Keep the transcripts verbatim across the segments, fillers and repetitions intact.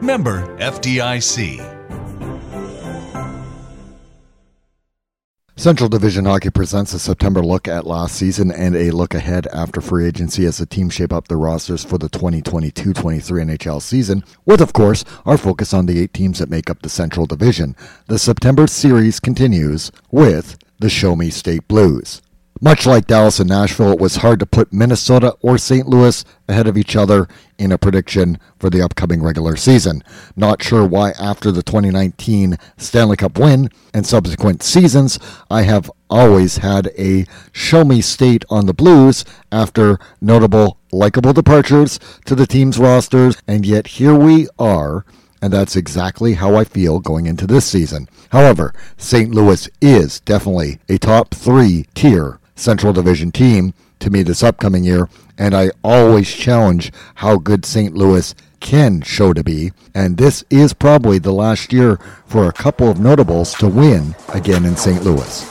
Member F D I C. Central Division Hockey presents a September look at last season and a look ahead after free agency as the teams shape up their rosters for the twenty twenty-two twenty-three N H L season, with, of course, our focus on the eight teams that make up the Central Division. The September series continues with the Show Me State Blues. Much like Dallas and Nashville, it was hard to put Minnesota or Saint Louis ahead of each other in a prediction for the upcoming regular season. Not sure why after the twenty nineteen Stanley Cup win and subsequent seasons, I have always had a show me state on the Blues after notable likable departures to the team's rosters, and yet here we are, and that's exactly how I feel going into this season. However, Saint Louis is definitely a top three tier Central Division team to me this upcoming year, and I always challenge how good Saint Louis can show to be, and this is probably the last year for a couple of notables to win again in Saint Louis.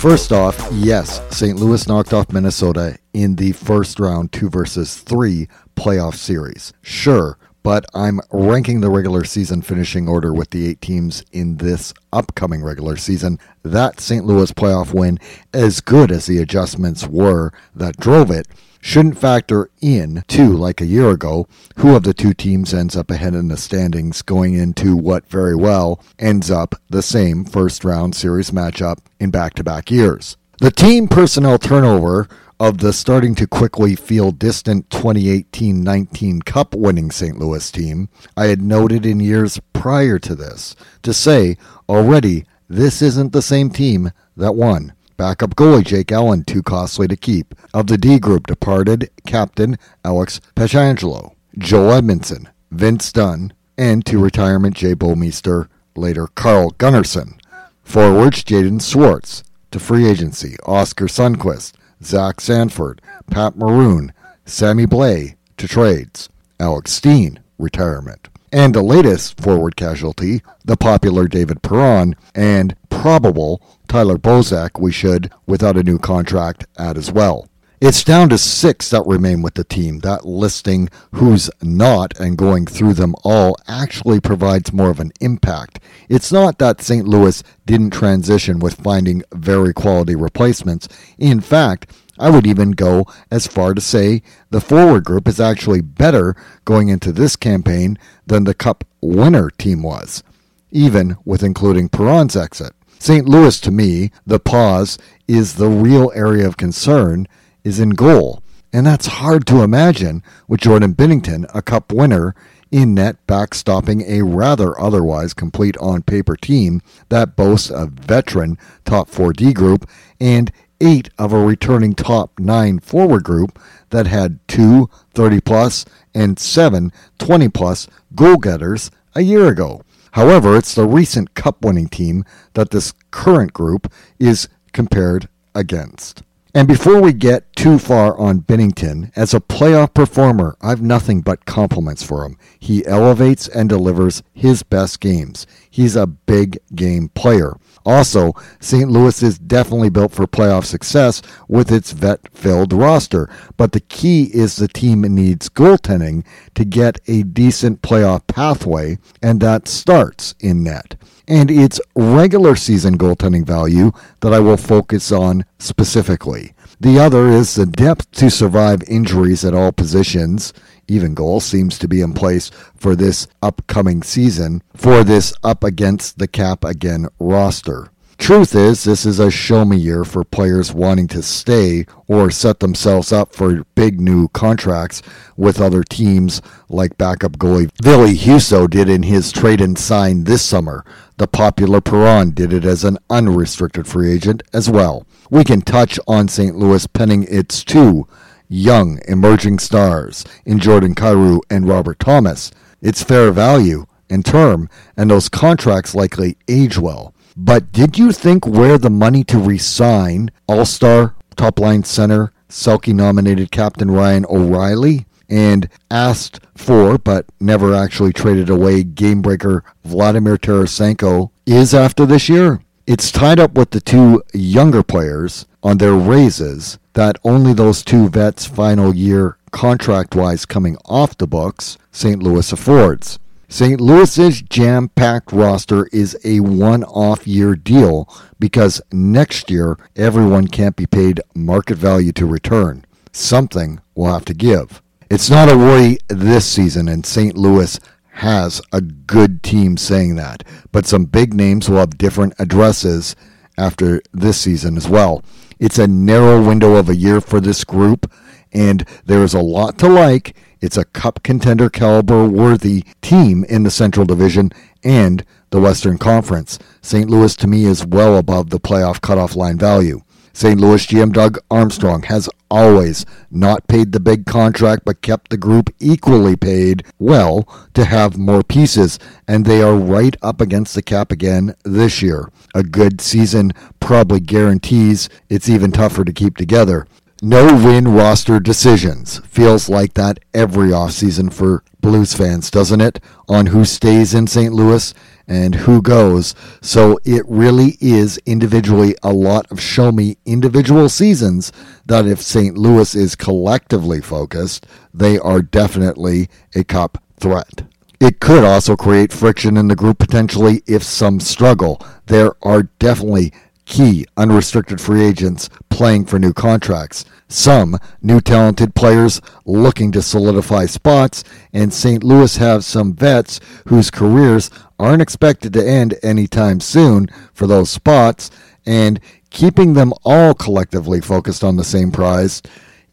First off, yes, Saint Louis knocked off Minnesota in the first round two versus three playoff series. Sure, but I'm ranking the regular season finishing order with the eight teams in this upcoming regular season. That Saint Louis playoff win, as good as the adjustments were that drove it, shouldn't factor in to, like a year ago, who of the two teams ends up ahead in the standings going into what very well ends up the same first-round series matchup in back-to-back years. The team personnel turnover of the starting to quickly feel distant twenty eighteen nineteen Cup-winning Saint Louis team, I had noted in years prior to this, to say, already, this isn't the same team that won. Backup goalie Jake Allen, too costly to keep. Of the D group, departed captain Alex Pietrangelo, Joel Edmondson, Vince Dunn, and to retirement Jay Bomeister, later Carl Gunnarsson. Forwards Jaden Schwartz, to free agency Oscar Sundquist, Zach Sanford, Pat Maroon, Sammy Blay, to trades Alex Steen, retirement. And the latest forward casualty, the popular David Perron, and probable Tyler Bozak, we should, without a new contract, add as well. It's down to six that remain with the team. That listing who's not and going through them all actually provides more of an impact. It's not that Saint Louis didn't transition with finding very quality replacements. In fact, I would even go as far to say the forward group is actually better going into this campaign than the Cup winner team was, even with including Perron's exit. Saint Louis, to me, the pause is the real area of concern is in goal, and that's hard to imagine with Jordan Binnington, a Cup winner, in net backstopping a rather otherwise complete on-paper team that boasts a veteran top four D group and eight of a returning top nine forward group that had two thirty-plus and seven twenty-plus goal-getters a year ago. However, it's the recent Cup-winning team that this current group is compared against. And before we get too far on Binnington, as a playoff performer, I've nothing but compliments for him. He elevates and delivers his best games. He's a big game player. Also, Saint Louis is definitely built for playoff success with its vet-filled roster, but the key is the team needs goaltending to get a decent playoff pathway, and that starts in net. And it's regular season goaltending value that I will focus on specifically. The other is the depth to survive injuries at all positions. Even goal seems to be in place for this upcoming season for this up against the cap again roster. Truth is, this is a show-me year for players wanting to stay or set themselves up for big new contracts with other teams like backup goalie Ville Husso did in his trade-and-sign this summer. The popular Perron did it as an unrestricted free agent as well. We can touch on Saint Louis penning its two young emerging stars in Jordan Kyrou and Robert Thomas. It's fair value and term, and those contracts likely age well. But did you think where the money to re-sign all-star top-line center Selke-nominated captain Ryan O'Reilly and asked for but never actually traded away game-breaker Vladimir Tarasenko is after this year? It's tied up with the two younger players on their raises that only those two vets' final year contract-wise coming off the books Saint Louis affords. Saint Louis's jam-packed roster is a one-off year deal because next year everyone can't be paid market value to return. Something will have to give. It's not a worry this season, and Saint Louis has a good team saying that, but some big names will have different addresses after this season as well. It's a narrow window of a year for this group, and there is a lot to like. It's a cup contender caliber worthy team in the Central Division and the Western Conference. Saint Louis, to me, is well above the playoff cutoff line value. Saint Louis G M Doug Armstrong has always not paid the big contract but kept the group equally paid well to have more pieces, and they are right up against the cap again this year. A good season probably guarantees it's even tougher to keep together. No-win roster decisions. Feels like that every offseason for Blues fans, doesn't it? On who stays in Saint Louis and who goes. So it really is individually a lot of show-me individual seasons that if Saint Louis is collectively focused, they are definitely a cup threat. It could also create friction in the group potentially if some struggle. There are definitely key unrestricted free agents playing for new contracts, some new talented players looking to solidify spots, and Saint Louis have some vets whose careers aren't expected to end anytime soon for those spots, and keeping them all collectively focused on the same prize,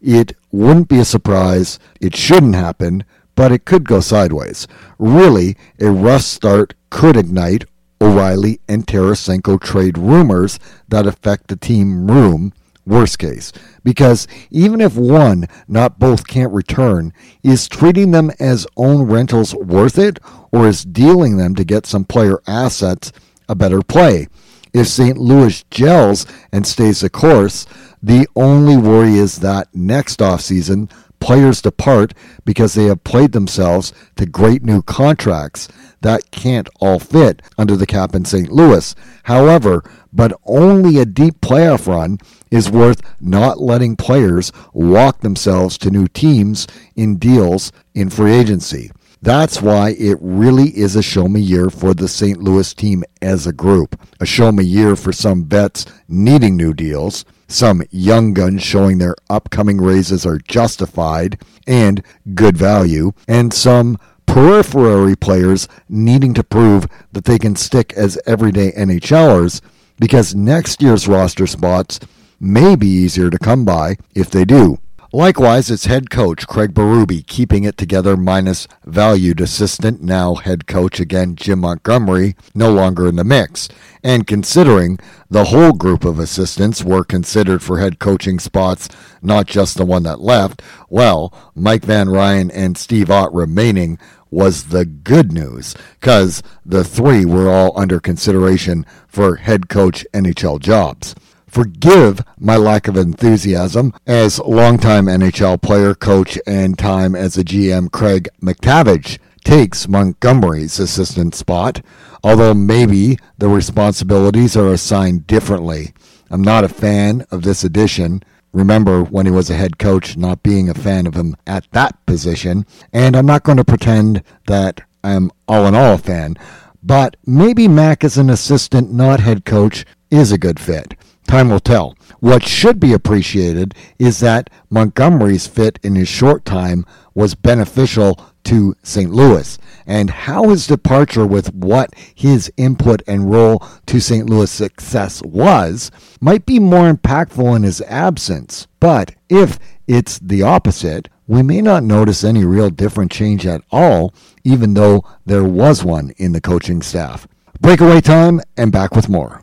it wouldn't be a surprise, it shouldn't happen, but it could go sideways. Really, a rough start could ignite O'Reilly and Tarasenko trade rumors that affect the team room, worst case, because even if one, not both, can't return, is treating them as own rentals worth it, or is dealing them to get some player assets a better play? If Saint Louis gels and stays the course, the only worry is that next offseason, players depart because they have played themselves to great new contracts that can't all fit under the cap in Saint Louis. However, but only a deep playoff run is worth not letting players walk themselves to new teams in deals in free agency. That's why it really is a show-me year for the Saint Louis team as a group. A show-me year for some vets needing new deals, some young guns showing their upcoming raises are justified and good value, and some periphery players needing to prove that they can stick as everyday NHLers because next year's roster spots may be easier to come by if they do. Likewise, it's head coach Craig Berube keeping it together minus valued assistant, now head coach again Jim Montgomery, no longer in the mix. And considering the whole group of assistants were considered for head coaching spots, not just the one that left, well, Mike Van Ryan and Steve Ott remaining was the good news, because the three were all under consideration for head coach N H L jobs. Forgive my lack of enthusiasm, as longtime N H L player, coach, and time as a G M Craig McTavish takes Montgomery's assistant spot, although maybe the responsibilities are assigned differently. I'm not a fan of this addition. Remember when he was a head coach, not being a fan of him at that position, and I'm not going to pretend that I'm all in all a fan, but maybe Mac as an assistant, not head coach, is a good fit. Time will tell. What should be appreciated is that Montgomery's fit in his short time was beneficial to Saint Louis, and how his departure with what his input and role to Saint Louis success was might be more impactful in his absence. But if it's the opposite, we may not notice any real different change at all, even though there was one in the coaching staff. Breakaway time, and back with more.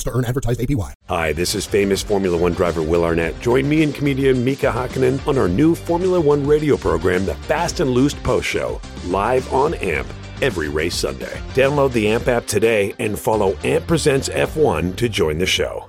to earn advertised A P Y. Hi, this is famous Formula One driver Will Arnett. Join me and comedian Mika Hakkinen on our new Formula One radio program, The Fast and Loose Post Show, live on A M P every race Sunday. Download the A M P app today and follow A M P Presents F one to join the show.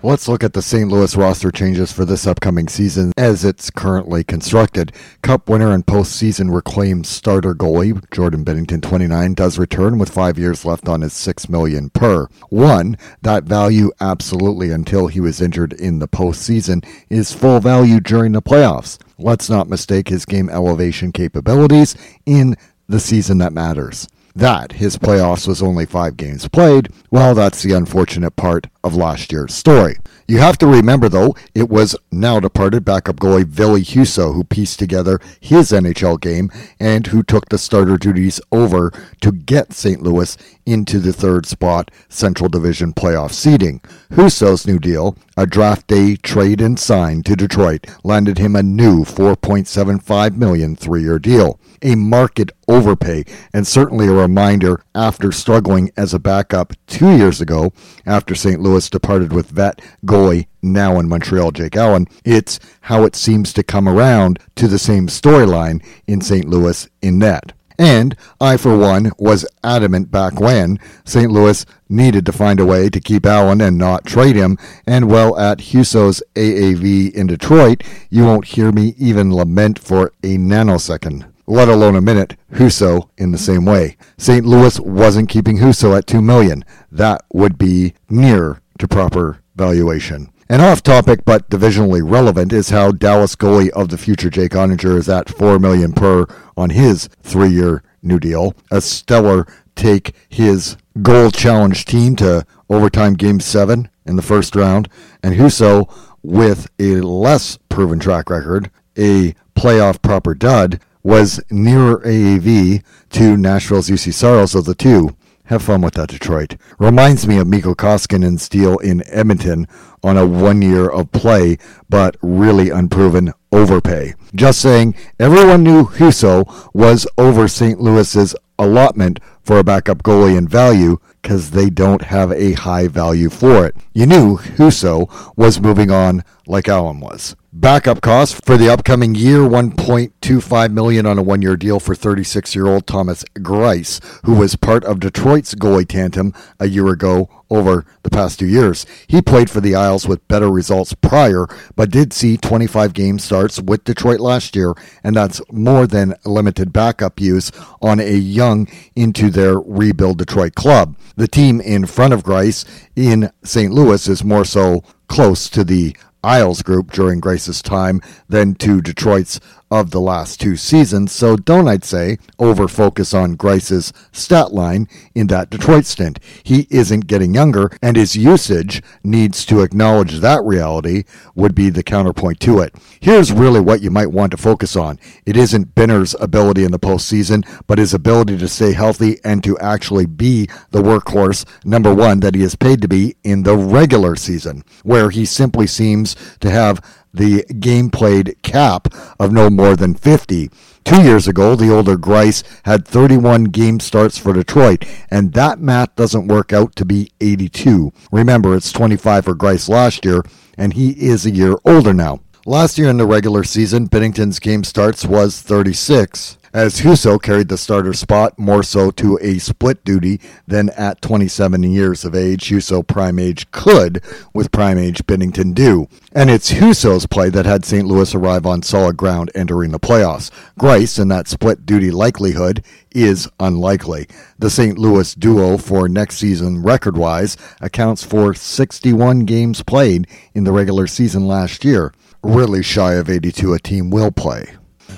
Let's look at the Saint Louis roster changes for this upcoming season as it's currently constructed. Cup winner and postseason reclaimed starter goalie Jordan Binnington, twenty-nine, does return with five years left on his six million dollars per. One, that value absolutely until he was injured in the postseason is full value during the playoffs. Let's not mistake his game elevation capabilities in the season that matters. That his playoffs was only five games played, well, that's the unfortunate part of last year's story. You have to remember, though, it was now departed backup goalie Ville Husso who pieced together his N H L game and who took the starter duties over to get Saint Louis into the third spot Central Division playoff seeding. Husso's new deal, a draft day trade and sign to Detroit, landed him a new four point seven five million dollars three-year deal, a market overpay, and certainly a reminder after struggling as a backup two years ago after Saint Louis departed with vet goalie, now in Montreal, Jake Allen. It's how it seems to come around to the same storyline in Saint Louis in net. And I, for one, was adamant back when Saint Louis needed to find a way to keep Allen and not trade him, and well, at Husso's A A V in Detroit, you won't hear me even lament for a nanosecond, let alone a minute, Husso in the same way. Saint Louis wasn't keeping Husso at two million dollars. That would be near to proper valuation. And off topic, but divisionally relevant, is how Dallas goalie of the future Jake Ottinger is at four million dollars per on his three-year new deal. A stellar take his goal-challenged team to overtime game seven in the first round. And Husso, with a less proven track record, a playoff proper dud, was nearer A A V to Nashville's U C Soros of the two. Have fun with that, Detroit. Reminds me of Mikko Koskinen's deal in Edmonton on a one year of play, but really unproven overpay. Just saying, everyone knew Husso was over Saint Louis's allotment for a backup goalie in value because they don't have a high value for it. You knew Husso was moving on like Allen was. Backup cost for the upcoming year, one point two five million dollars on a one-year deal for thirty-six-year-old Thomas Greiss, who was part of Detroit's goalie tandem a year ago over the past two years. He played for the Isles with better results prior, but did see twenty-five game starts with Detroit last year, and that's more than limited backup use on a young into their rebuild Detroit club. The team in front of Greiss in Saint Louis is more so close to the Isles group during Grace's time than to Detroit's of the last two seasons, so don't, I'd say, over-focus on Grace's stat line in that Detroit stint. He isn't getting younger, and his usage needs to acknowledge that reality would be the counterpoint to it. Here's really what you might want to focus on. It isn't Binner's ability in the postseason, but his ability to stay healthy and to actually be the workhorse, number one, that he is paid to be in the regular season, where he simply seems to have the game played cap of no more than fifty. Two years ago, the older Greiss had thirty-one game starts for Detroit, and that math doesn't work out to be eighty-two. Remember, it's twenty-five for Greiss last year, and he is a year older now. Last year in the regular season, Binnington's game starts was thirty-six. as Husso carried the starter spot more so to a split duty than at twenty-seven years of age Husso prime age could with prime age Binnington do. And it's Husso's play that had Saint Louis arrive on solid ground entering the playoffs. Greiss, in that split duty likelihood, is unlikely. The Saint Louis duo for next season record-wise accounts for sixty-one games played in the regular season last year, really shy of eighty-two a team will play.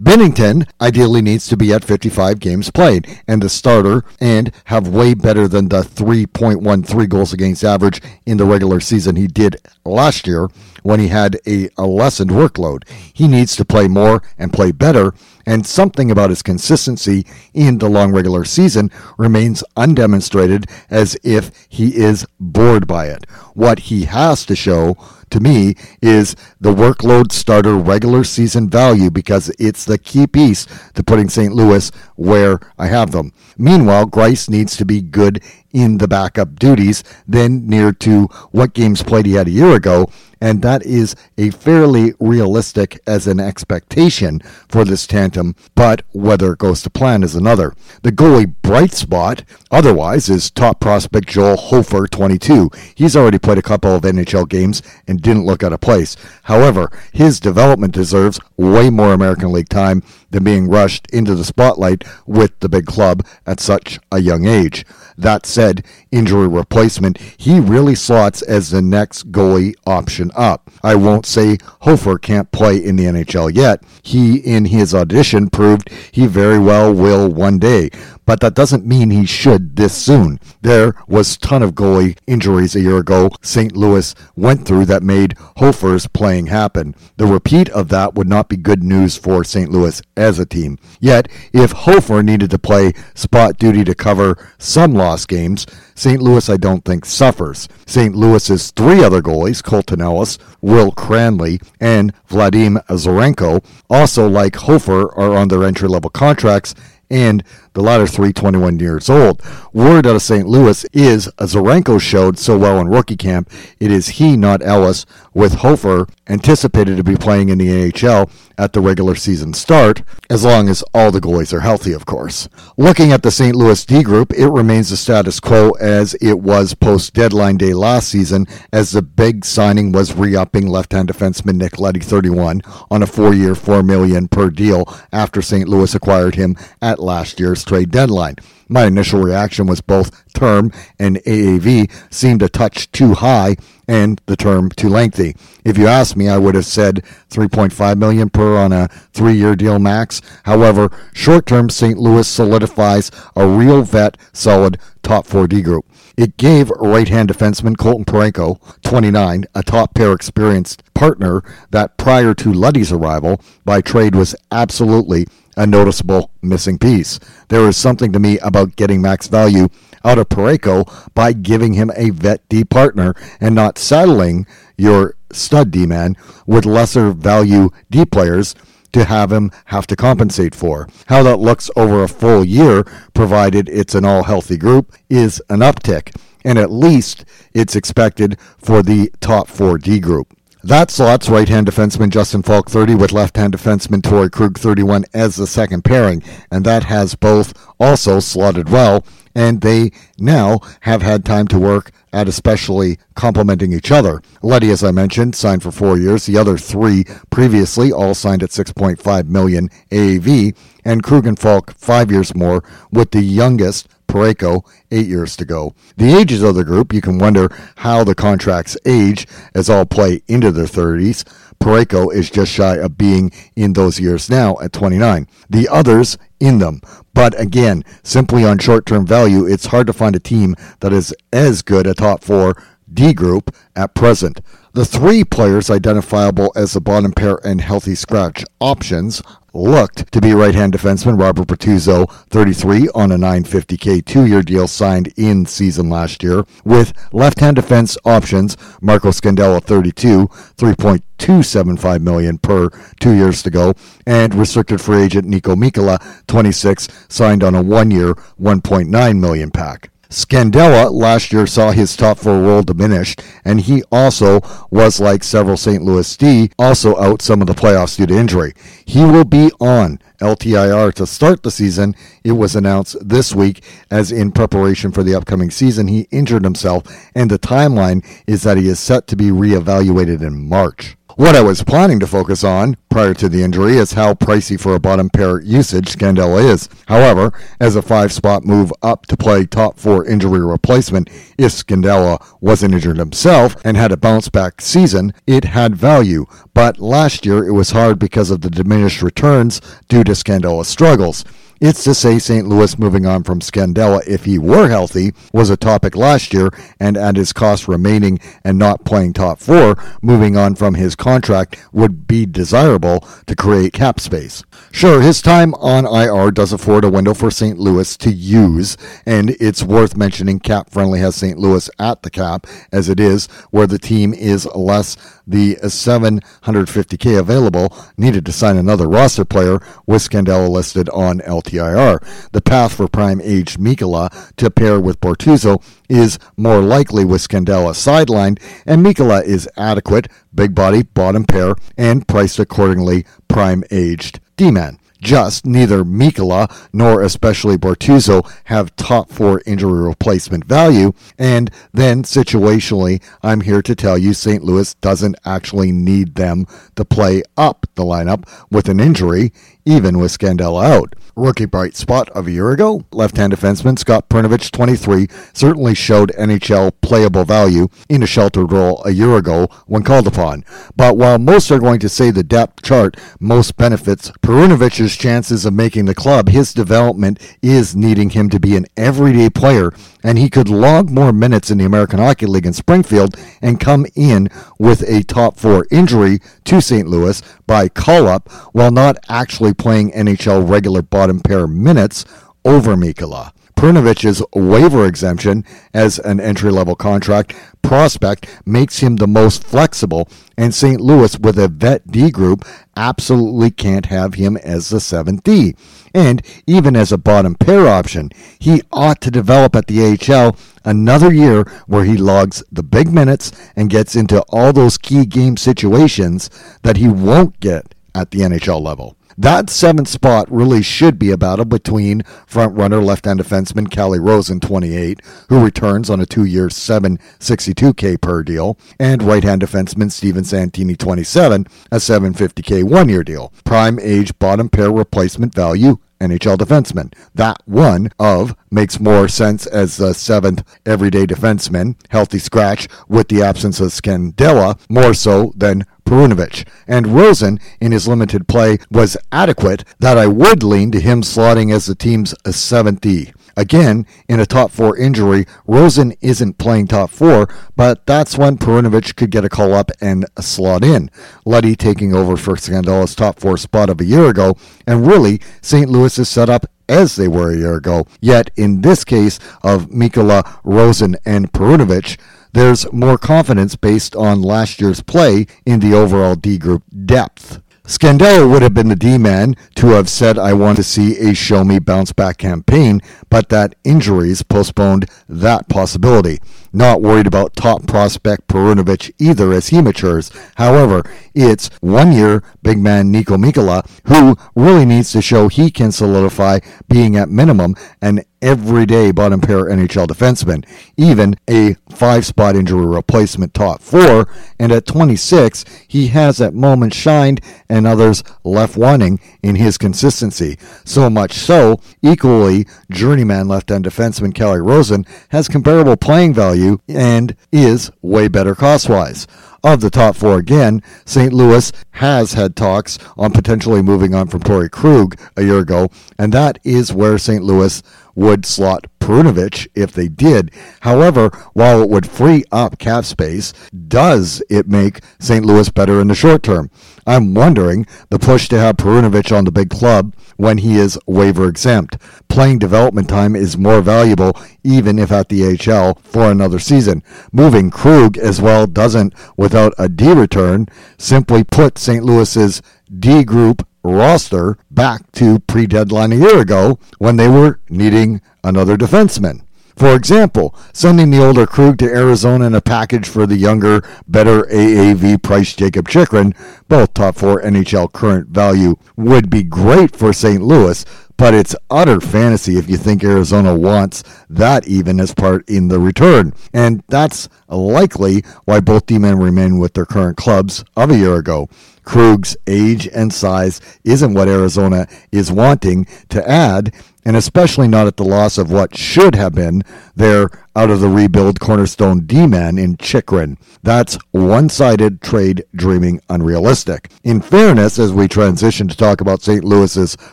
Binnington ideally needs to be at fifty-five games played and the starter and have way better than the three point one three goals against average in the regular season he did last year when he had a, a lessened workload. He needs to play more and play better, and something about his consistency in the long regular season remains undemonstrated, as if he is bored by it. What he has to show, to me, is the workload starter regular season value, because it's the key piece to putting Saint Louis where I have them. Meanwhile, Greiss needs to be good in the backup duties, then near to what games played he had a year ago, and that is a fairly realistic as an expectation for this tandem, but whether it goes to plan is another. The goalie bright spot otherwise is top prospect Joel Hofer, twenty-two. He's already played a couple of N H L games and didn't look out of place. However, his development deserves way more American League time than being rushed into the spotlight with the big club at such a young age. That said, injury replacement, he really slots as the next goalie option up. I won't say Hofer can't play in the N H L yet. He, in his audition, proved he very well will one day, but that doesn't mean he should this soon. There was a ton of goalie injuries a year ago Saint Louis went through that made Hofer's playing happen. The repeat of that would not be good news for Saint Louis as a team. Yet, if Hofer needed to play spot duty to cover some lost games, Saint Louis I don't think suffers. Saint Louis's three other goalies, Colton Ellis, Will Cranley, and Vladimir Tarasenko, also like Hofer are on their entry-level contracts, and the latter three twenty-one years old. Word out of Saint Louis is, as Tarasenko showed so well in rookie camp, it is he, not Ellis, with Hofer anticipated to be playing in the N H L at the regular season start, as long as all the goalies are healthy, of course. Looking at the Saint Louis D group, it remains the status quo as it was post-deadline day last season, as the big signing was re-upping left-hand defenseman Nick Leddy, thirty-one, on a four-year, four million dollars per deal after Saint Louis acquired him at last year's trade deadline. My initial reaction was both term and A A V seemed a touch too high and the term too lengthy. If you asked me, I would have said three point five million dollars per on a three-year deal max. However, short-term Saint Louis solidifies a real vet, solid top four D group. It gave right-hand defenseman Colton Parayko, twenty-nine, a top-pair experienced partner that prior to Luddy's arrival by trade was absolutely a noticeable missing piece. There is something to me about getting max value out of Parayko by giving him a vet D partner and not saddling your stud D man with lesser value D players to have him have to compensate for. How that looks over a full year, provided it's an all healthy group, is an uptick, and at least it's expected for the top four D group. That slots right-hand defenseman Justin Falk, thirty, with left-hand defenseman Torey Krug, thirty-one, as the second pairing, and that has both also slotted well, and they now have had time to work at especially complementing each other. Leddy, as I mentioned, signed for four years. The other three previously all signed at six point five million dollars A A V, and Krug and Falk five years more, with the youngest Parayko eight years to go. The ages of the group, you can wonder how the contracts age as all play into their thirties. Parayko is just shy of being in those years now at twenty-nine. The others in them. But again, simply on short-term value, it's hard to find a team that is as good a top four D group at present. The three players identifiable as the bottom pair and healthy scratch options looked to be right-hand defenseman Robert Bertuzzo, thirty-three, on a nine hundred fifty thousand dollars two-year deal signed in season last year, with left-hand defense options Marco Scandella, thirty-two, three point two seven five million dollars per two years to go, and restricted free agent Niko Mikkola, twenty-six, signed on a one-year one point nine million dollars pack. Scandella last year saw his top four role diminished, and he also was, like several Saint Louis D, also out some of the playoffs due to injury. He will be on L T I R to start the season, it was announced this week as in preparation for the upcoming season. He injured himself, and the timeline is that he is set to be reevaluated in March. What I was planning to focus on prior to the injury is how pricey for a bottom pair usage Scandella is. However, as a five-spot move up to play top four injury replacement, if Scandella wasn't injured himself and had a bounce-back season, it had value. But last year, it was hard because of the diminished returns due to Scandella's struggles. It's to say Saint Louis moving on from Scandella, if he were healthy, was a topic last year, and at his cost remaining and not playing top four, moving on from his contract would be desirable to create cap space. Sure, his time on I R does afford a window for Saint Louis to use, and it's worth mentioning cap-friendly has Saint Louis at the cap, as it is, where the team is less the seven hundred fifty thousand dollars available, needed to sign another roster player, with Scandella listed on L T I R. The path for prime-aged Mikkola to pair with Bortuzzo is more likely with Scandella sidelined, and Mikkola is adequate, big body, bottom pair, and priced accordingly, prime-aged D-man. Just neither Mikkola nor especially Bortuzzo have top four injury replacement value, and then situationally, I'm here to tell you Saint Louis doesn't actually need them to play up the lineup with an injury, even with Scandella out. Rookie bright spot of a year ago, left-hand defenseman Scott Perunovich, twenty-three, certainly showed N H L playable value in a sheltered role a year ago when called upon. But while most are going to say the depth chart most benefits Perunovich's chances of making the club, his development is needing him to be an everyday player, and he could log more minutes in the American Hockey League in Springfield and come in with a top four injury to Saint Louis by call-up while not actually playing N H L regular bottom pair minutes over Mikkola. Perunovich's waiver exemption as an entry-level contract prospect makes him the most flexible, and Saint Louis with a vet D group absolutely can't have him as the seventh D. And even as a bottom pair option, he ought to develop at the A H L another year where he logs the big minutes and gets into all those key game situations that he won't get at the N H L level. That seventh spot really should be a battle between front-runner left-hand defenseman Calle Rosén, twenty-eight, who returns on a two-year seven hundred sixty-two thousand dollars per deal, and right-hand defenseman Steven Santini, twenty-seven, a seven hundred fifty thousand dollars one-year deal. Prime age bottom pair replacement value N H L defenseman. That one of makes more sense as the seventh everyday defenseman, healthy scratch with the absence of Scandella, more so than Perunovich. And Rosen, in his limited play, was adequate that I would lean to him slotting as the team's seventh D. Again, in a top four injury, Rosen isn't playing top four, but that's when Perunovich could get a call up and a slot in. Leddy taking over for Scandella's top four spot of a year ago, and really, Saint Louis is set up as they were a year ago. Yet, in this case of Mikkola, Rosen, and Perunovich, there's more confidence based on last year's play in the overall D group depth. Scandella would have been the D-man to have said, I want to see a show-me bounce-back campaign, but that injuries postponed that possibility. Not worried about top prospect Perunovich either as he matures. However, it's one-year big man Niko Mikkola who really needs to show he can solidify being at minimum an everyday bottom pair N H L defenseman, even a five-spot injury replacement top four, and at twenty-six, he has at moments shined and others left wanting in his consistency. So much so, equally journeyman left-hand defenseman Calle Rosén has comparable playing value and is way better cost-wise. Of the top four again, Saint Louis has had talks on potentially moving on from Torey Krug a year ago, and that is where Saint Louis would slot Perunovich if they did. However, while it would free up cap space, does it make Saint Louis better in the short term? I'm wondering the push to have Perunovich on the big club when he is waiver exempt. Playing development time is more valuable even if at the A H L for another season. Moving Krug as well doesn't without a D return simply put Saint Louis's D group roster back to pre-deadline a year ago when they were needing another defenseman. For example, sending the older Krug to Arizona in a package for the younger, better A A V priced Jacob Chikrin, both top four N H L current value, would be great for Saint Louis, but it's utter fantasy if you think Arizona wants that even as part in the return. And that's likely why both the men remain with their current clubs of a year ago. Krug's age and size isn't what Arizona is wanting to add, and especially not at the loss of what should have been their out-of-the-rebuild cornerstone D-man in Chikrin. That's one-sided trade dreaming unrealistic. In fairness, as we transition to talk about Saint Louis's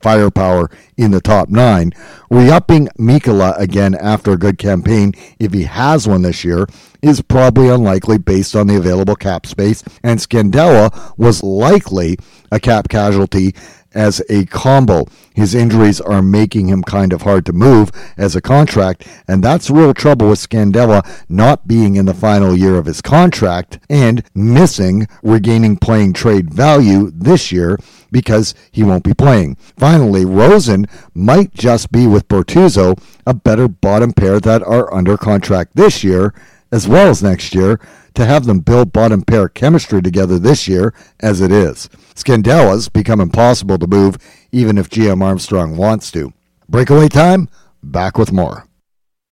firepower in the top nine, re-upping Mikkola again after a good campaign, if he has one this year, is probably unlikely based on the available cap space, and Scandella was likely a cap casualty as a combo. His injuries are making him kind of hard to move as a contract, and that's real trouble with Scandella not being in the final year of his contract and missing regaining playing trade value this year because he won't be playing. Finally, Rosén might just be with Bortuzzo a better bottom pair that are under contract this year as well as next year, to have them build bottom pair chemistry together this year as it is. Scandella's become impossible to move even if G M Armstrong wants to. Breakaway time, back with more.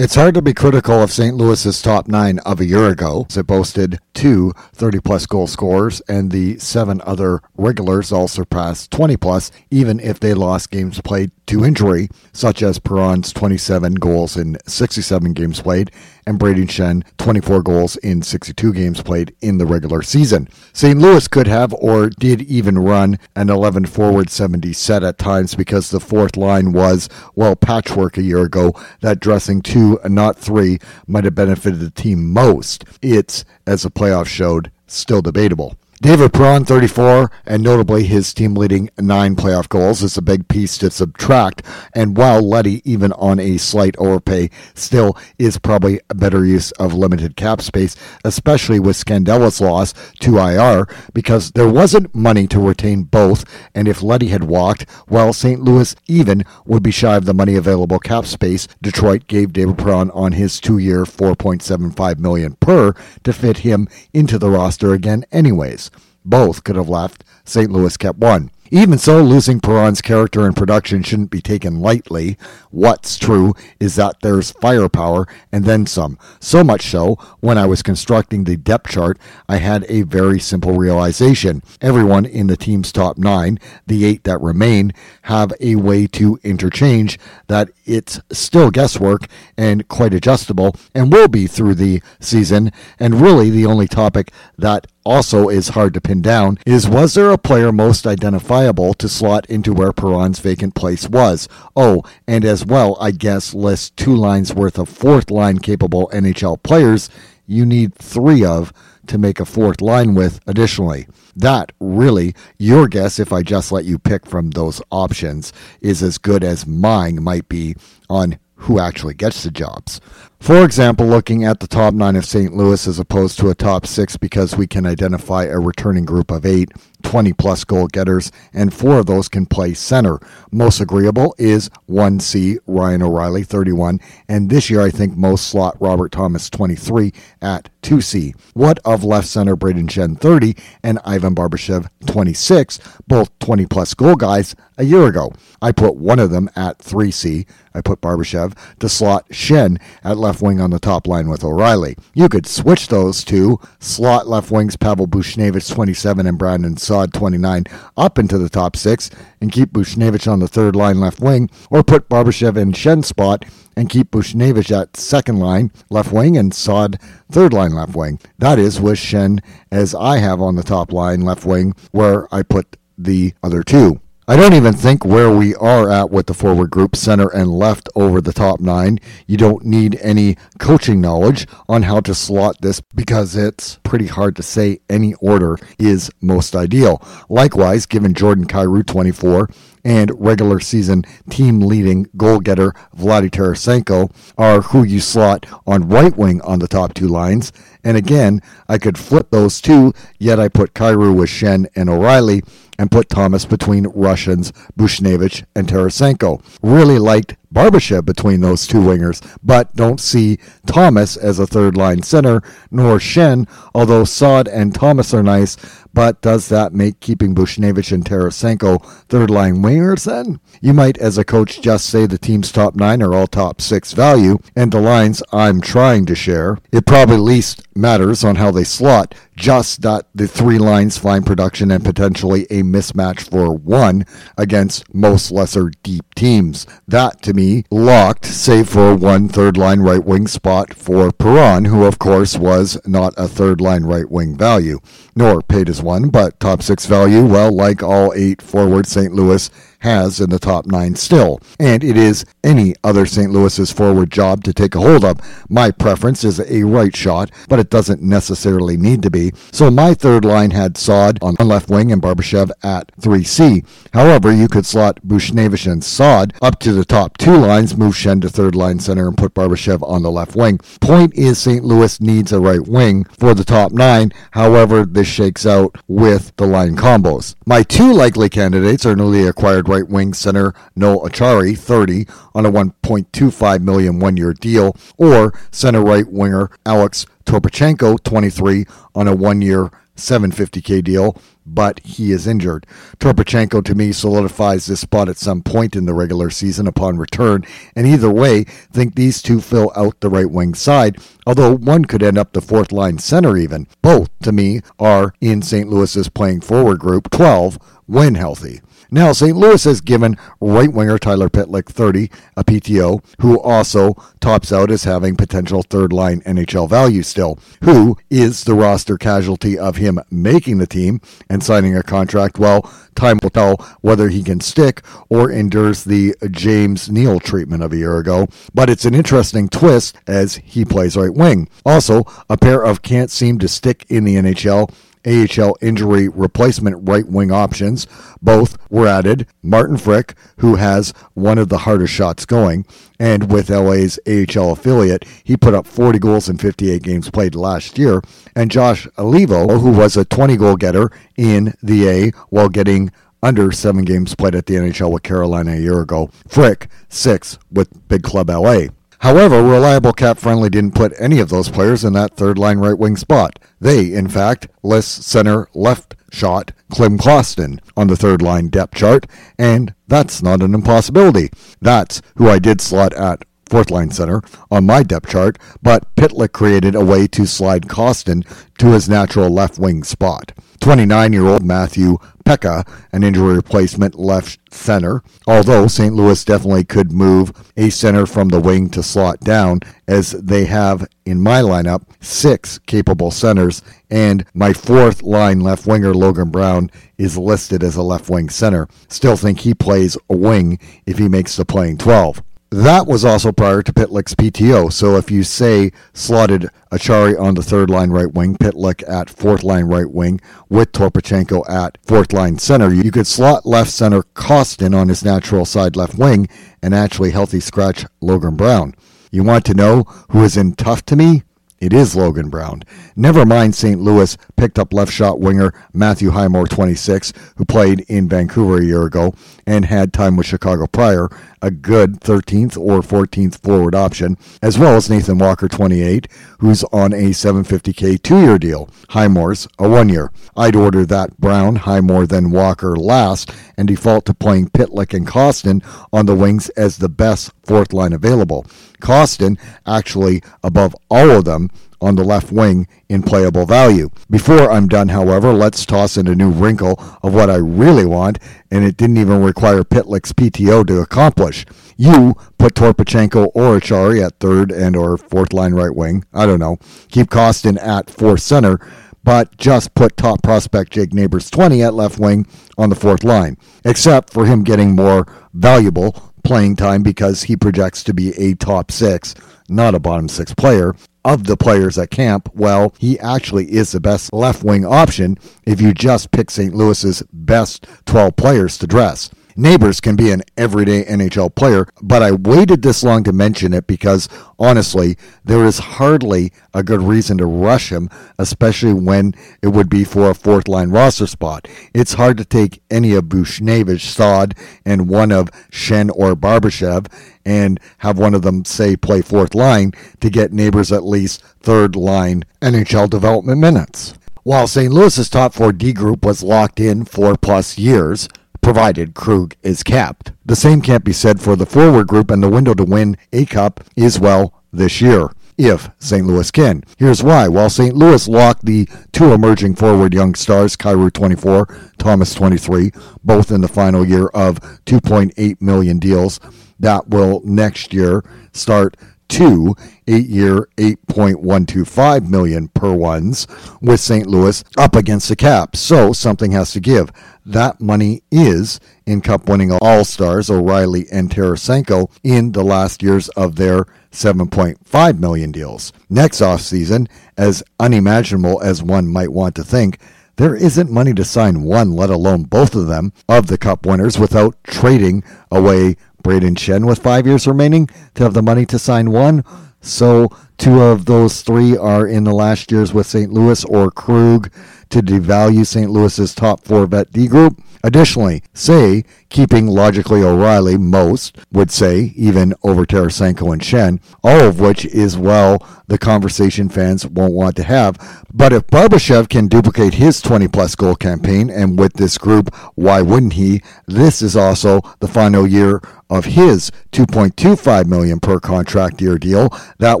It's hard to be critical of Saint Louis's top nine of a year ago. It boasted two thirty-plus goal scorers, and the seven other regulars all surpassed twenty-plus, even if they lost games played to injury, such as Perron's twenty-seven goals in sixty-seven games played, and Brayden Schenn, twenty-four goals in sixty-two games played in the regular season. Saint Louis could have or did even run an eleven forward seventy set at times because the fourth line was, well, patchwork a year ago. That dressing two and not three might have benefited the team most. It's, as the playoffs showed, still debatable. David Perron, thirty-four, and notably his team-leading nine playoff goals is a big piece to subtract, and while Leddy, even on a slight overpay, still is probably a better use of limited cap space, especially with Scandella's loss to I R, because there wasn't money to retain both, and if Leddy had walked, well, Saint Louis even would be shy of the money available cap space Detroit gave David Perron on his two-year four point seven five million dollars per to fit him into the roster again anyways. Both could have left. Saint Louis kept one. Even so, losing Perron's character and production shouldn't be taken lightly. What's true is that there's firepower and then some. So much so, when I was constructing the depth chart, I had a very simple realization. Everyone in the team's top nine, the eight that remain, have a way to interchange that it's still guesswork and quite adjustable and will be through the season. And really, the only topic that also is hard to pin down is, was there a player most identifiable to slot into where Perron's vacant place was? Oh, and as well, I guess, list two lines worth of fourth line capable N H L players you need three of to make a fourth line with additionally. That really, your guess, if I just let you pick from those options, is as good as mine might be on who actually gets the jobs. For example, looking at the top nine of Saint Louis as opposed to a top six because we can identify a returning group of eight, twenty-plus goal-getters, and four of those can play center. Most agreeable is one C, Ryan O'Reilly, thirty-one, and this year I think most slot Robert Thomas, twenty-three, at two C. What of left center Brayden Schenn, thirty, and Ivan Barbashev, twenty-six, both twenty-plus goal guys a year ago? I put one of them at three C. I put Barbashev to slot Schenn at left left wing on the top line with O'Reilly. You could switch those two slot left wings, Pavel Buchnevich, twenty-seven, and Brandon Saad, twenty-nine, up into the top six and keep Buchnevich on the third line left wing, or put Barbashev in Schenn spot and keep Buchnevich at second line left wing and Saad third line left wing. That is with Schenn as I have on the top line left wing where I put the other two. I don't even think where we are at with the forward group, center and left over the top nine, you don't need any coaching knowledge on how to slot this because it's pretty hard to say any order is most ideal. Likewise, given Jordan Kyrou, twenty-four, and regular season team-leading goal-getter Vladimir Tarasenko are who you slot on right wing on the top two lines. And again, I could flip those two, yet I put Kyrou with Schenn and O'Reilly, and put Thomas between Russians, Buchnevich, and Tarasenko. Really liked Barbashev between those two wingers, but don't see Thomas as a third-line center, nor Schenn, although Saad and Thomas are nice, but does that make keeping Buchnevich and Tarasenko third-line wingers then? You might, as a coach, just say the team's top nine are all top six value, and the lines I'm trying to share. It probably least matters on how they slot, just that the three lines find production and potentially a mismatch for one against most lesser deep teams. That, to me, locked, save for one third-line right-wing spot for Perron, who, of course, was not a third-line right-wing value, nor paid as one, but top six value, well, like all eight forwards Saint Louis has in the top nine still, and it is any other Saint Louis's forward job to take a hold of. My preference is a right shot, but it doesn't necessarily need to be, so my third line had Saad on left wing and Barbashev at three C. However, you could slot Buchnevich and Saad up to the top two lines, move Schenn to third line center, and put Barbashev on the left wing. Point is, Saint Louis needs a right wing for the top nine, however this shakes out with the line combos. My two likely candidates are newly acquired right wing center Noel Acciari, thirty, on a one point two five million dollars one-year deal, or center right winger Alex Toporchenko, twenty-three, on a one-year seven hundred fifty thousand dollars deal, but he is injured. Toporchenko, to me, solidifies this spot at some point in the regular season upon return, and either way, think these two fill out the right wing side, although one could end up the fourth line center even. Both, to me, are in Saint Louis's playing forward group, twelve, when healthy. Now, Saint Louis has given right-winger Tyler Pitlick, thirty, a P T O, who also tops out as having potential third-line N H L value still, who is the roster casualty of him making the team and signing a contract. Well, time will tell whether he can stick or endures the James Neal treatment of a year ago, but it's an interesting twist as he plays right wing. Also, a pair of can't seem to stick in the N H L A H L injury replacement right wing options. Both were added. Martin Frick, who has one of the hardest shots going, and with L A's A H L affiliate, he put up forty goals in fifty-eight games played last year, and Josh Olivo, who was a twenty-goal getter in the A while getting under seven games played at the N H L with Carolina a year ago. Frick, six, with Big Club L A. However, Reliable Cap Friendly didn't put any of those players in that third-line right-wing spot. They, in fact, list center left shot Klim Kostin on the third-line depth chart, and that's not an impossibility. That's who I did slot at fourth-line center on my depth chart, but Pitlick created a way to slide Kostin to his natural left-wing spot. twenty-nine-year-old Matthew Pekka, an injury replacement left center, although Saint Louis definitely could move a center from the wing to slot down, as they have, in my lineup, six capable centers, and my fourth line left winger Logan Brown is listed as a left wing center. Still think he plays a wing if he makes the playing twelve. That was also prior to Pitlick's P T O, so if you say slotted Acciari on the third-line right wing, Pitlick at fourth-line right wing, with Toporchenko at fourth-line center, you could slot left center Kostin on his natural side left wing and actually healthy scratch Logan Brown. You want to know who is in tough to me? It is Logan Brown. Never mind Saint Louis picked up left shot winger Matthew Highmore, twenty-six, who played in Vancouver a year ago, and had time with Chicago prior, a good thirteenth or fourteenth forward option, as well as Nathan Walker, twenty-eight, who's on a seven hundred fifty thousand dollars two-year deal. Highmore's a one-year. I'd order that Brown, Highmore, then Walker last, and default to playing Pitlick and Kostin on the wings as the best fourth line available. Kostin actually above all of them on the left wing in playable value. Before I'm done, however, let's toss in a new wrinkle of what I really want, and it didn't even require Pitlick's P T O to accomplish. You put Toporchenko or Acciari at third and or fourth line right wing. I don't know. Keep Kostin at fourth center, but just put top prospect Jake Neighbors, twenty, at left wing on the fourth line, except for him getting more valuable playing time because he projects to be a top six, not a bottom six player. Of the players at camp, well, he actually is the best left wing option if you just pick Saint Louis's best twelve players to dress. Neighbors can be an everyday N H L player, but I waited this long to mention it because, honestly, there is hardly a good reason to rush him, especially when it would be for a fourth-line roster spot. It's hard to take any of Buchnevich, Saad, and one of Schenn or Barbashev and have one of them, say, play fourth line to get Neighbors at least third-line N H L development minutes. While Saint Louis's top four D group was locked in four-plus years, provided Krug is capped. The same can't be said for the forward group, and the window to win a cup is, well, this year, if Saint Louis can. Here's why. While Saint Louis locked the two emerging forward young stars, Kyrou, twenty-four, Thomas, twenty-three, both in the final year of two point eight million dollars deals, that will next year start two eight-year eight point one two five million dollars per ones with Saint Louis up against the cap, so something has to give. That money is in cup-winning all-stars O'Reilly and Tarasenko in the last years of their seven point five million dollars deals. Next offseason, as unimaginable as one might want to think, there isn't money to sign one, let alone both of them, of the cup winners without trading away Brayden Schenn with five years remaining to have the money to sign one. So two of those three are in the last years with Saint Louis or Krug to devalue Saint Louis's top four vet D group. Additionally, say, keeping logically O'Reilly, most would say, even over Tarasenko and Schenn, all of which is, well, the conversation fans won't want to have. But if Barbashev can duplicate his twenty-plus goal campaign, and with this group, why wouldn't he? This is also the final year of his two point two five million dollars per contract year deal. That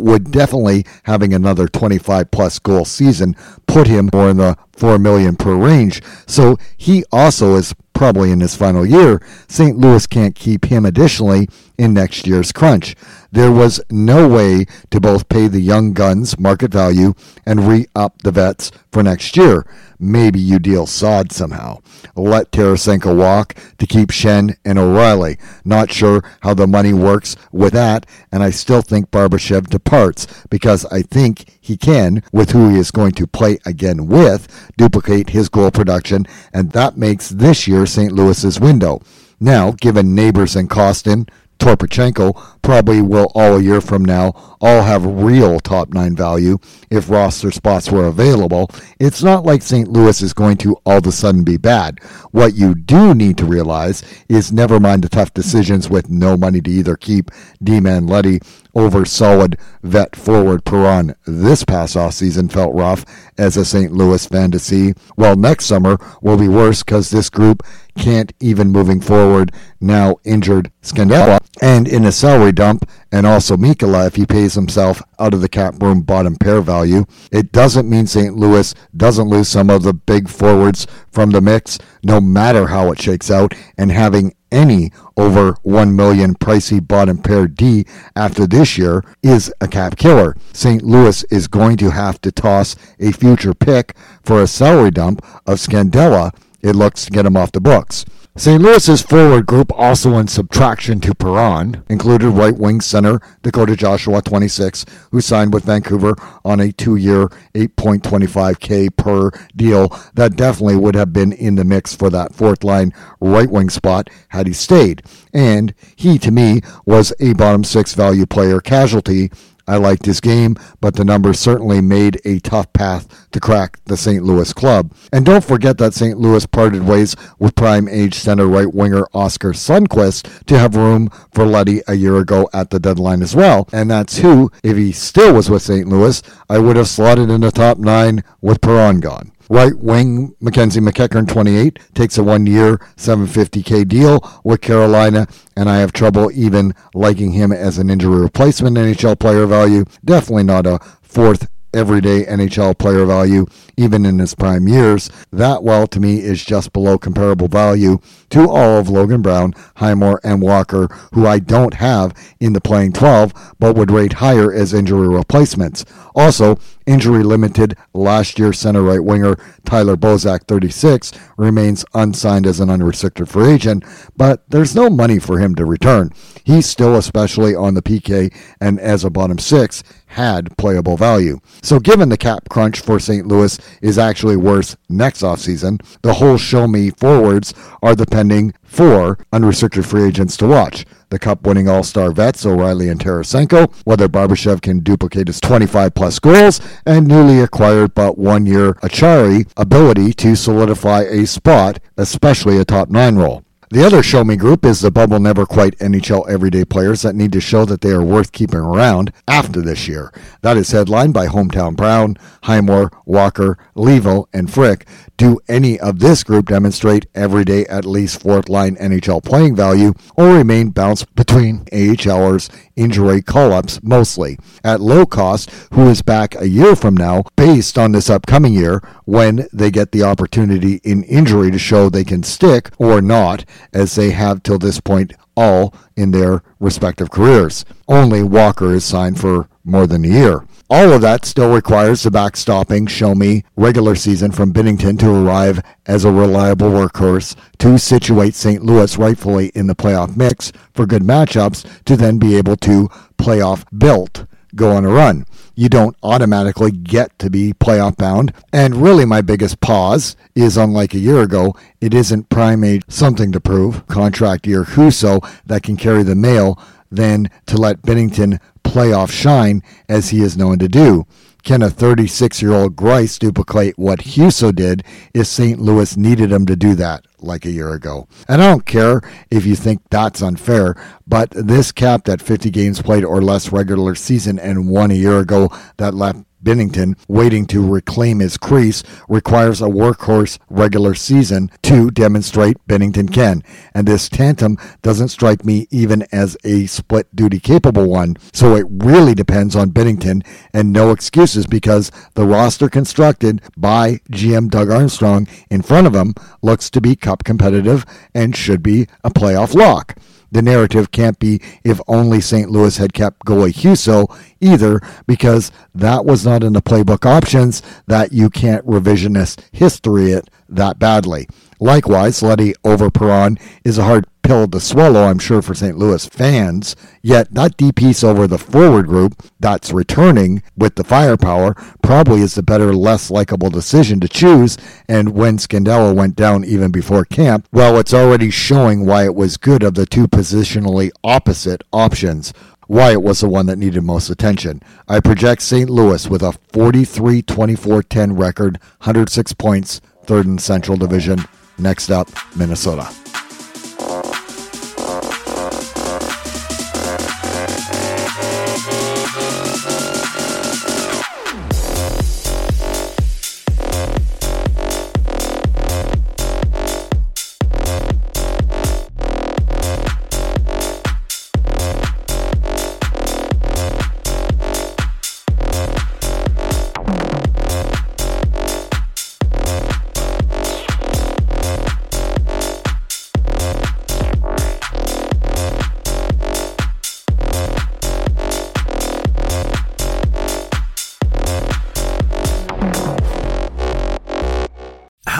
would definitely, having another twenty-five-plus goal season, put him more in the four million dollars per range. So he also is probably in his final year. Saint Louis can't keep him additionally in next year's crunch. There was no way to both pay the young guns market value and re-up the vets for next year. Maybe you deal Saad somehow. Let Tarasenko walk to keep Schenn and O'Reilly. Not sure how the money works with that, and I still think Barbashev departs because I think he can, with who he is going to play again with, duplicate his goal production, and that makes this year Saint Louis's window. Now, given Neighbors and Kostin, Toporchenko probably will all a year from now all have real top nine value if roster spots were available. It's not like Saint Louis is going to all of a sudden be bad. What you do need to realize is never mind the tough decisions with no money to either keep D-man Leddy over solid vet forward Perron this past offseason felt rough as a Saint Louis fan to see. Well, next summer will be worse because this group can't even moving forward now injured Scandella and in a salary dump, and also Mikkola if he pays himself out of the cap room bottom pair value. It doesn't mean Saint Louis doesn't lose some of the big forwards from the mix no matter how it shakes out, and having any over one million dollars pricey bottom pair D after this year is a cap killer. Saint Louis is going to have to toss a future pick for a salary dump of Scandella, it looks, to get him off the books. Saint Louis's forward group, also in subtraction to Perron, included right wing center Dakota Joshua, twenty-six, who signed with Vancouver on a two-year eight point two five thousand dollars per deal. That definitely would have been in the mix for that fourth-line right wing spot had he stayed. And he, to me, was a bottom six value player casualty I liked his game, but the numbers certainly made a tough path to crack the Saint Louis club. And don't forget that Saint Louis parted ways with prime-age center right winger Oscar Sundquist to have room for Leddy a year ago at the deadline as well. And that's who, if he still was with Saint Louis, I would have slotted in the top nine with Perron gone. Right wing Mackenzie McEachern, twenty-eight, takes a one-year seven hundred fifty thousand dollars deal with Carolina, and I have trouble even liking him as an injury replacement N H L player value. Definitely not a fourth everyday N H L player value, even in his prime years. That, well, to me, is just below comparable value to all of Logan Brown, Highmore, and Walker, who I don't have in the playing twelve, but would rate higher as injury replacements. Also, injury-limited last year center right winger Tyler Bozak, thirty-six, remains unsigned as an unrestricted free agent, but there's no money for him to return. He's still, especially on the P K and as a bottom six, had playable value. So given the cap crunch for Saint Louis is actually worse next offseason, the whole show-me forwards are the pending four unrestricted free agents to watch. The cup-winning all-star vets O'Reilly and Tarasenko, whether Barbashev can duplicate his twenty-five plus goals, and newly acquired but one-year Acciari ability to solidify a spot, especially a top-nine role. The other show-me group is the bubble never quite N H L everyday players that need to show that they are worth keeping around after this year. That is headlined by hometown Brown, Highmore, Walker, Levo, and Frick. Do any of this group demonstrate everyday at least fourth-line N H L playing value or remain bounced between A H Lers, injury call-ups mostly? At low cost, who is back a year from now based on this upcoming year when they get the opportunity in injury to show they can stick or not, as they have till this point all in their respective careers. Only Walker is signed for more than a year. All of that still requires the backstopping, show me, regular season from Binnington to arrive as a reliable workhorse, to situate Saint Louis rightfully in the playoff mix for good matchups, to then be able to playoff built, go on a run. You don't automatically get to be playoff bound. And really my biggest pause is, unlike a year ago, it isn't prime age something to prove contract year Husso that can carry the mail than to let Binnington playoff shine as he is known to do. Can a thirty-six-year-old Greiss duplicate what Husso did if Saint Louis needed him to do that like a year ago? And I don't care if you think that's unfair, but this capped at fifty games played or less regular season and one a year ago that left Binnington waiting to reclaim his crease requires a workhorse regular season to demonstrate Binnington can, and this tandem doesn't strike me even as a split duty capable one, so it really depends on Binnington and no excuses, because the roster constructed by G M Doug Armstrong in front of him looks to be cup competitive and should be a playoff lock. The narrative can't be if only Saint Louis had kept goalie Husso either, because that was not in the playbook options that you can't revisionist history it that badly. Likewise, Leddy over Perron is a hard pill to swallow, I'm sure, for Saint Louis fans, yet that D-piece over the forward group that's returning with the firepower probably is the better, less likable decision to choose, and when Scandella went down even before camp, well, it's already showing why it was good of the two positionally opposite options, why it was the one that needed most attention. I project Saint Louis with a forty-three twenty-four ten record, one hundred six points, third in Central Division. Next up, Minnesota.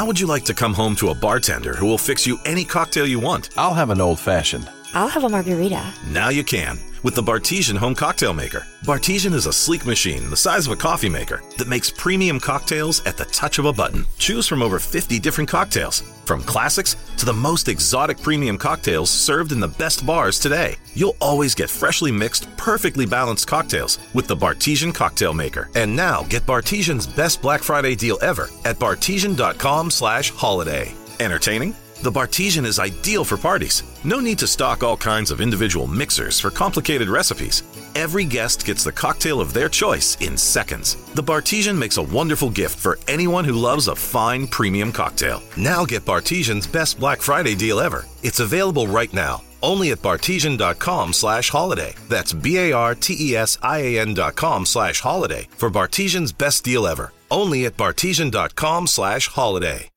Would you like to come home to a bartender who will fix you any cocktail you want? I'll have an old fashioned. I'll have a margarita. Now you can, with the Bartesian Home Cocktail Maker. Bartesian is a sleek machine the size of a coffee maker that makes premium cocktails at the touch of a button. Choose from over fifty different cocktails, from classics to the most exotic premium cocktails served in the best bars today. You'll always get freshly mixed, perfectly balanced cocktails with the Bartesian Cocktail Maker. And now get Bartesian's best Black Friday deal ever at bartesian.com slash holiday. Entertaining? The Bartesian is ideal for parties. No need to stock all kinds of individual mixers for complicated recipes. Every guest gets the cocktail of their choice in seconds. The Bartesian makes a wonderful gift for anyone who loves a fine premium cocktail. Now get Bartesian's best Black Friday deal ever. It's available right now, only at bartesian.com slash holiday. That's B-A-R-T-E-S-I-A-N dot com slash holiday for Bartesian's best deal ever. Only at bartesian.com slash holiday.